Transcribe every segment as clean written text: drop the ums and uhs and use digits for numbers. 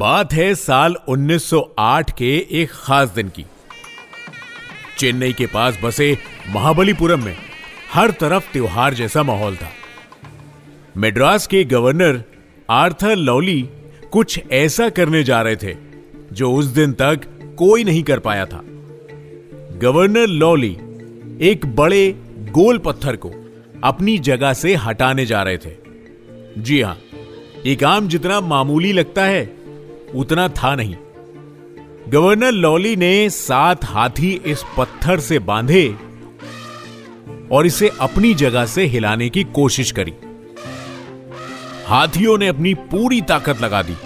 बात है साल 1908 के एक खास दिन की। चेन्नई के पास बसे महाबलीपुरम में हर तरफ त्योहार जैसा माहौल था। मद्रास के गवर्नर आर्थर लॉली कुछ ऐसा करने जा रहे थे जो उस दिन तक कोई नहीं कर पाया था। गवर्नर लॉली एक बड़े गोल पत्थर को अपनी जगह से हटाने जा रहे थे। जी हां, ये काम जितना मामूली लगता है उतना था नहीं। गवर्नर लॉली ने 7 हाथी इस पत्थर से बांधे और इसे अपनी जगह से हिलाने की कोशिश करी। हाथियों ने अपनी पूरी ताकत लगा दी,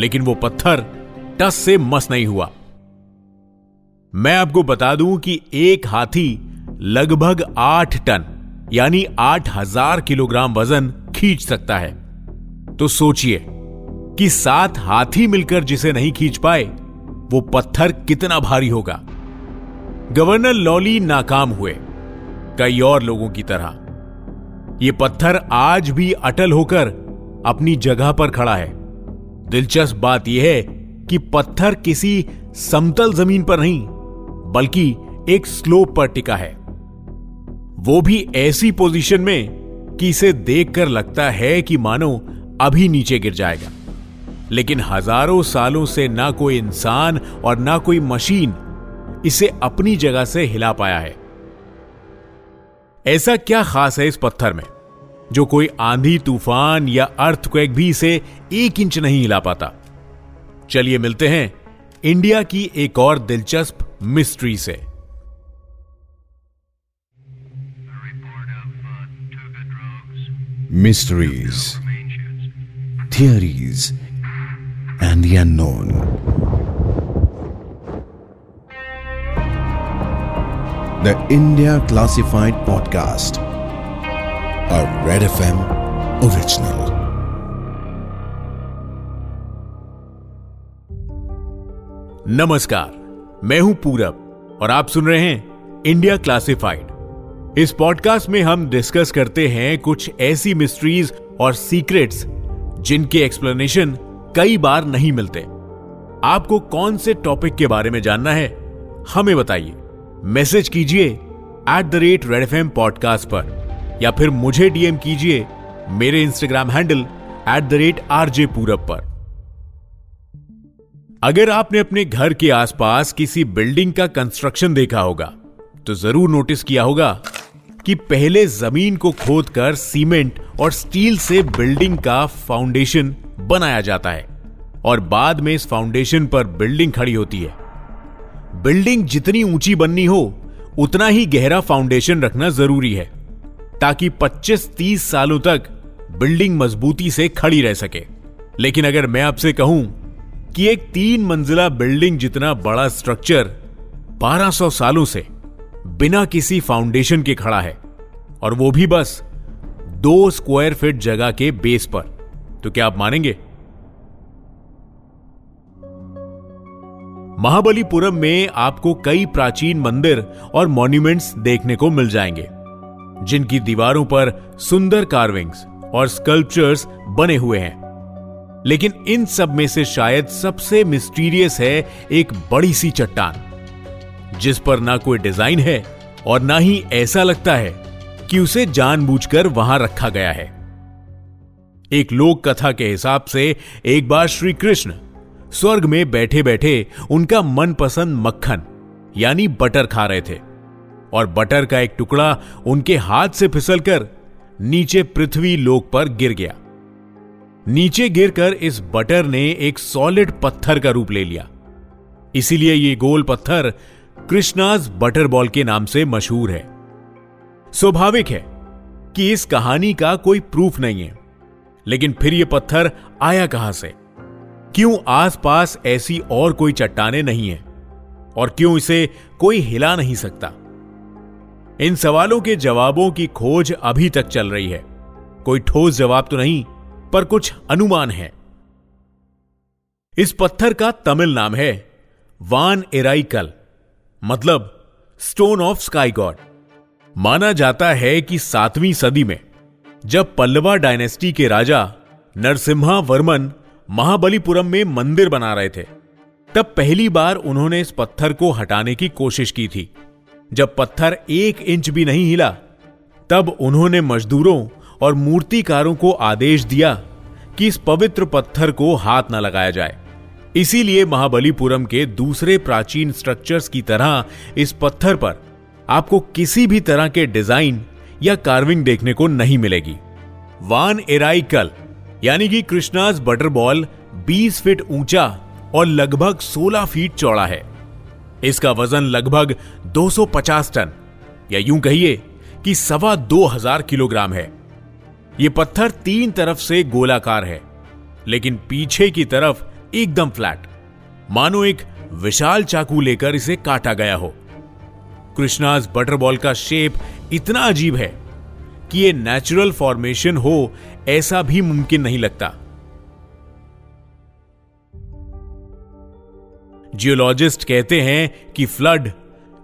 लेकिन वो पत्थर टस से मस नहीं हुआ। मैं आपको बता दूं कि एक हाथी लगभग 8 टन यानी 8,000 किलोग्राम वजन खींच सकता है, तो सोचिए कि 7 हाथी मिलकर जिसे नहीं खींच पाए वो पत्थर कितना भारी होगा। गवर्नर लॉली नाकाम हुए, कई और लोगों की तरह। यह पत्थर आज भी अटल होकर अपनी जगह पर खड़ा है। दिलचस्प बात यह है कि पत्थर किसी समतल जमीन पर नहीं बल्कि एक स्लोप पर टिका है, वो भी ऐसी पोजीशन में कि इसे देखकर लगता है कि मानो अभी नीचे गिर जाएगा। लेकिन हजारों सालों से ना कोई इंसान और ना कोई मशीन इसे अपनी जगह से हिला पाया है। ऐसा क्या खास है इस पत्थर में जो कोई आंधी, तूफान या अर्थक्वेक भी इसे 1 इंच नहीं हिला पाता? चलिए मिलते हैं इंडिया की एक और दिलचस्प मिस्ट्री से। Mysteries, theories and the unknown. The India classified podcast, a red FM original. नमस्कार, मैं हूं पूरब और आप सुन रहे हैं इंडिया क्लासिफाइड। इस पॉडकास्ट में हम डिस्कस करते हैं कुछ ऐसी मिस्ट्रीज और सीक्रेट्स जिनके एक्सप्लेनेशन कई बार नहीं मिलते। आपको कौन से टॉपिक के बारे में जानना है हमें बताइए। मैसेज कीजिए @redfm पॉडकास्ट पर या फिर मुझे डीएम कीजिए मेरे इंस्टाग्राम हैंडल @rjpurab पर। अगर आपने अपने घर के आसपास किसी बिल्डिंग का कंस्ट्रक्शन देखा होगा तो जरूर नोटिस किया होगा कि पहले जमीन को खोदकर सीमेंट और स्टील से बिल्डिंग का फाउंडेशन बनाया जाता है और बाद में इस फाउंडेशन पर बिल्डिंग खड़ी होती है। बिल्डिंग जितनी ऊंची बननी हो उतना ही गहरा फाउंडेशन रखना जरूरी है ताकि 25-30 सालों तक बिल्डिंग मजबूती से खड़ी रह सके। लेकिन अगर मैं आपसे कहूं कि एक 3 मंजिला बिल्डिंग जितना बड़ा स्ट्रक्चर 1200 सालों से बिना किसी फाउंडेशन के खड़ा है और वो भी बस 2 स्क्वायर फीट जगह के बेस पर, तो क्या आप मानेंगे? महाबलीपुरम में आपको कई प्राचीन मंदिर और मॉन्यूमेंट्स देखने को मिल जाएंगे जिनकी दीवारों पर सुंदर कार्विंग्स और स्कल्पचर्स बने हुए हैं। लेकिन इन सब में से शायद सबसे मिस्टीरियस है एक बड़ी सी चट्टान जिस पर ना कोई डिजाइन है और ना ही ऐसा लगता है कि उसे जानबूझकर वहां रखा गया है। एक लोक कथा के हिसाब से एक बार श्री कृष्ण स्वर्ग में बैठे बैठे उनका मनपसंद मक्खन यानी बटर खा रहे थे और बटर का एक टुकड़ा उनके हाथ से फिसलकर नीचे पृथ्वी लोक पर गिर गया। नीचे गिरकर इस बटर ने एक सॉलिड पत्थर का रूप ले लिया, इसीलिए यह गोल पत्थर कृष्णाज बटरबॉल के नाम से मशहूर है। स्वाभाविक है कि इस कहानी का कोई प्रूफ नहीं है, लेकिन फिर यह पत्थर आया कहां से? क्यों आसपास ऐसी और कोई चट्टाने नहीं है और क्यों इसे कोई हिला नहीं सकता? इन सवालों के जवाबों की खोज अभी तक चल रही है। कोई ठोस जवाब तो नहीं पर कुछ अनुमान है। इस पत्थर का तमिल नाम है वान इराई कल, मतलब स्टोन ऑफ स्काई गॉड। माना जाता है कि 7वीं सदी में जब पल्लवा डायनेस्टी के राजा नरसिम्हा वर्मन महाबलीपुरम में मंदिर बना रहे थे। तब पहली बार उन्होंने इस पत्थर को हटाने की कोशिश की थी। जब पत्थर 1 इंच भी नहीं हिला, तब उन्होंने मजदूरों और मूर्तिकारों को आदेश दिया कि इस पवित्र पत्थर को हाथ न लगाया जाए। इसीलिए महाबलीपुरम के दूसरे प्राचीन स्ट्रक्चर्स की तरह इस पत्थर पर आपको किसी भी तरह के डिजाइन या कार्विंग देखने को नहीं मिलेगी। वान इराई कल यानी कि कृष्णाज बटरबॉल 20 फीट ऊंचा और लगभग 16 फीट चौड़ा है। इसका वजन लगभग 250 टन या यूं कहिए कि 2500 किलोग्राम है। यह पत्थर 3 तरफ से गोलाकार है, लेकिन पीछे की तरफ एकदम फ्लैट, मानो एक विशाल चाकू लेकर इसे काटा गया हो। कृष्णाज बटरबॉल का शेप इतना अजीब है कि यह नेचुरल फॉर्मेशन हो ऐसा भी मुमकिन नहीं लगता। जियोलॉजिस्ट कहते हैं कि फ्लड,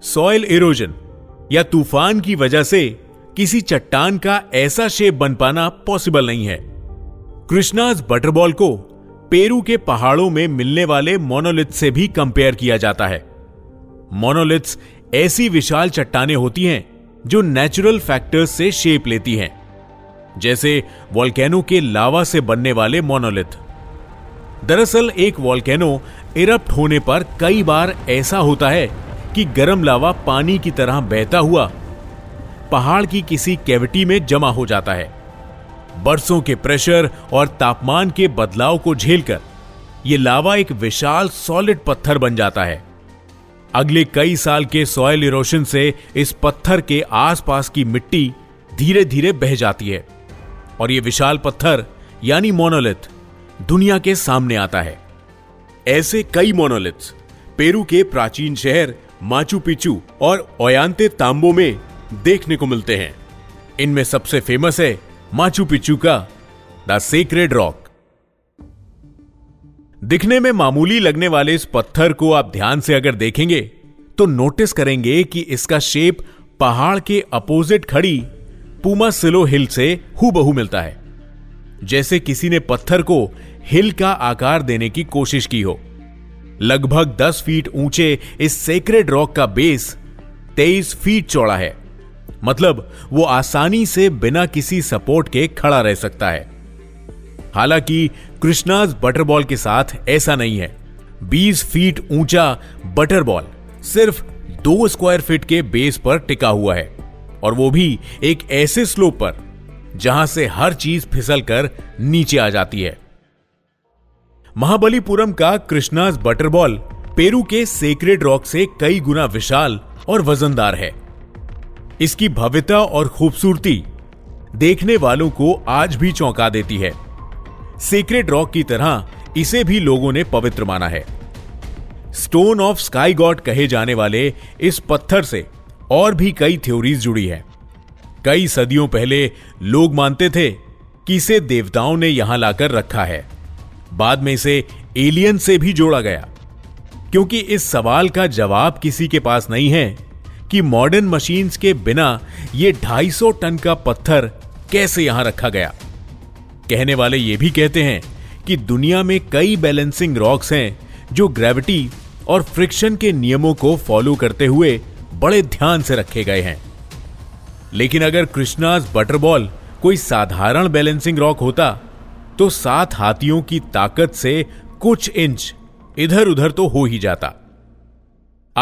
सॉइल इरोजन या तूफान की वजह से किसी चट्टान का ऐसा शेप बन पाना पॉसिबल नहीं है। कृष्णाज बटरबॉल को पेरू के पहाड़ों में मिलने वाले मोनोलिथ से भी कंपेयर किया जाता है। मोनोलिथ्स ऐसी विशाल चट्टानें होती हैं जो नेचुरल फैक्टर्स से शेप लेती हैं, जैसे वॉल्केनो के लावा से बनने वाले मोनोलिथ। दरअसल एक वॉल्केनो इरप्ट होने पर कई बार ऐसा होता है कि गर्म लावा पानी की तरह बहता हुआ पहाड़ की किसी कैविटी में जमा हो जाता है। बरसों के प्रेशर और तापमान के बदलाव को झेलकर यह लावा एक विशाल सॉलिड पत्थर बन जाता है। अगले कई साल के सॉयल इरोशन से इस पत्थर के आसपास की मिट्टी धीरे धीरे बह जाती है और यह विशाल पत्थर यानी मोनोलिथ दुनिया के सामने आता है। ऐसे कई मोनोलिथ्स पेरू के प्राचीन शहर माचू पिचू और ओयांते तांबो में देखने को मिलते हैं। इनमें सबसे फेमस है माचू पिचू का द सीक्रेट रॉक। दिखने में मामूली लगने वाले इस पत्थर को आप ध्यान से अगर देखेंगे तो नोटिस करेंगे कि इसका शेप पहाड़ के अपोजिट खड़ी पुमा सिलो हिल से हूबहू मिलता है, जैसे किसी ने पत्थर को हिल का आकार देने की कोशिश की हो। लगभग 10 फीट ऊंचे इस सेक्रेड रॉक का बेस 23 फीट चौड़ा है, मतलब वो आसानी से बिना किसी सपोर्ट के खड़ा रह सकता है। हालांकि कृष्णाज बटरबॉल के साथ ऐसा नहीं है। 20 फीट ऊंचा बटरबॉल सिर्फ 2 स्क्वायर फीट के बेस पर टिका हुआ है, और वो भी एक ऐसे स्लोप पर जहां से हर चीज फिसलकर नीचे आ जाती है। महाबलीपुरम का कृष्णाज बटरबॉल पेरू के सेक्रेड रॉक से कई गुना विशाल और वजनदार है। इसकी भव्यता और खूबसूरती देखने वालों को आज भी चौंका देती है। सेक्रेड रॉक की तरह इसे भी लोगों ने पवित्र माना है। स्टोन ऑफ स्काई गॉड कहे जाने वाले इस पत्थर से और भी कई थ्योरीज जुड़ी है। कई सदियों पहले लोग मानते थे कि इसे देवताओं ने यहां लाकर रखा है। बाद में इसे एलियन से भी जोड़ा गया, क्योंकि इस सवाल का जवाब किसी के पास नहीं है कि मॉडर्न मशीन्स के बिना यह 250 टन का पत्थर कैसे यहां रखा गया। कहने वाले ये भी कहते हैं कि दुनिया में कई बैलेंसिंग रॉक्स हैं जो ग्रेविटी और फ्रिक्शन के नियमों को फॉलो करते हुए बड़े ध्यान से रखे गए हैं। लेकिन अगर कृष्णाज बटरबॉल कोई साधारण बैलेंसिंग रॉक होता तो 7 हाथियों की ताकत से कुछ इंच इधर उधर तो हो ही जाता।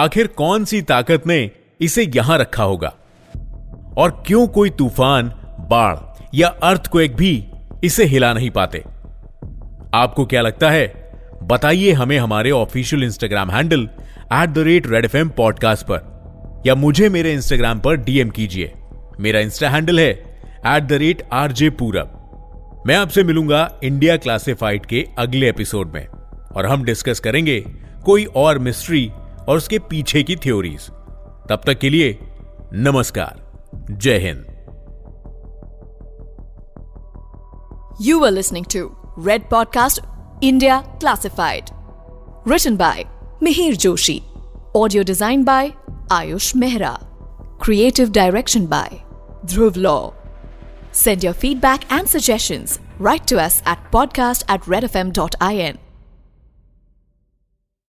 आखिर कौन सी ताकत ने इसे यहां रखा होगा, और क्यों कोई तूफान, बाढ़ या अर्थक्वेक भी इसे हिला नहीं पाते? आपको क्या लगता है? बताइए हमें हमारे ऑफिशियल इंस्टाग्राम हैंडल @redfmpodcast पर, या मुझे मेरे इंस्टाग्राम पर डीएम कीजिए। मेरा इंस्टा हैंडल है @RJ Purab। मैं आपसे मिलूंगा इंडिया क्लासिफाइड के अगले एपिसोड में, और हम डिस्कस करेंगे कोई और मिस्ट्री और उसके पीछे की थ्योरीज। तब तक के लिए नमस्कार, जय Hind. You were listening to Red Podcast India Classified, written by Mihir Joshi, audio design by Aayush Mehra, creative direction by Dhruv Law. Send your feedback and suggestions Write to us at podcast@redfm.in.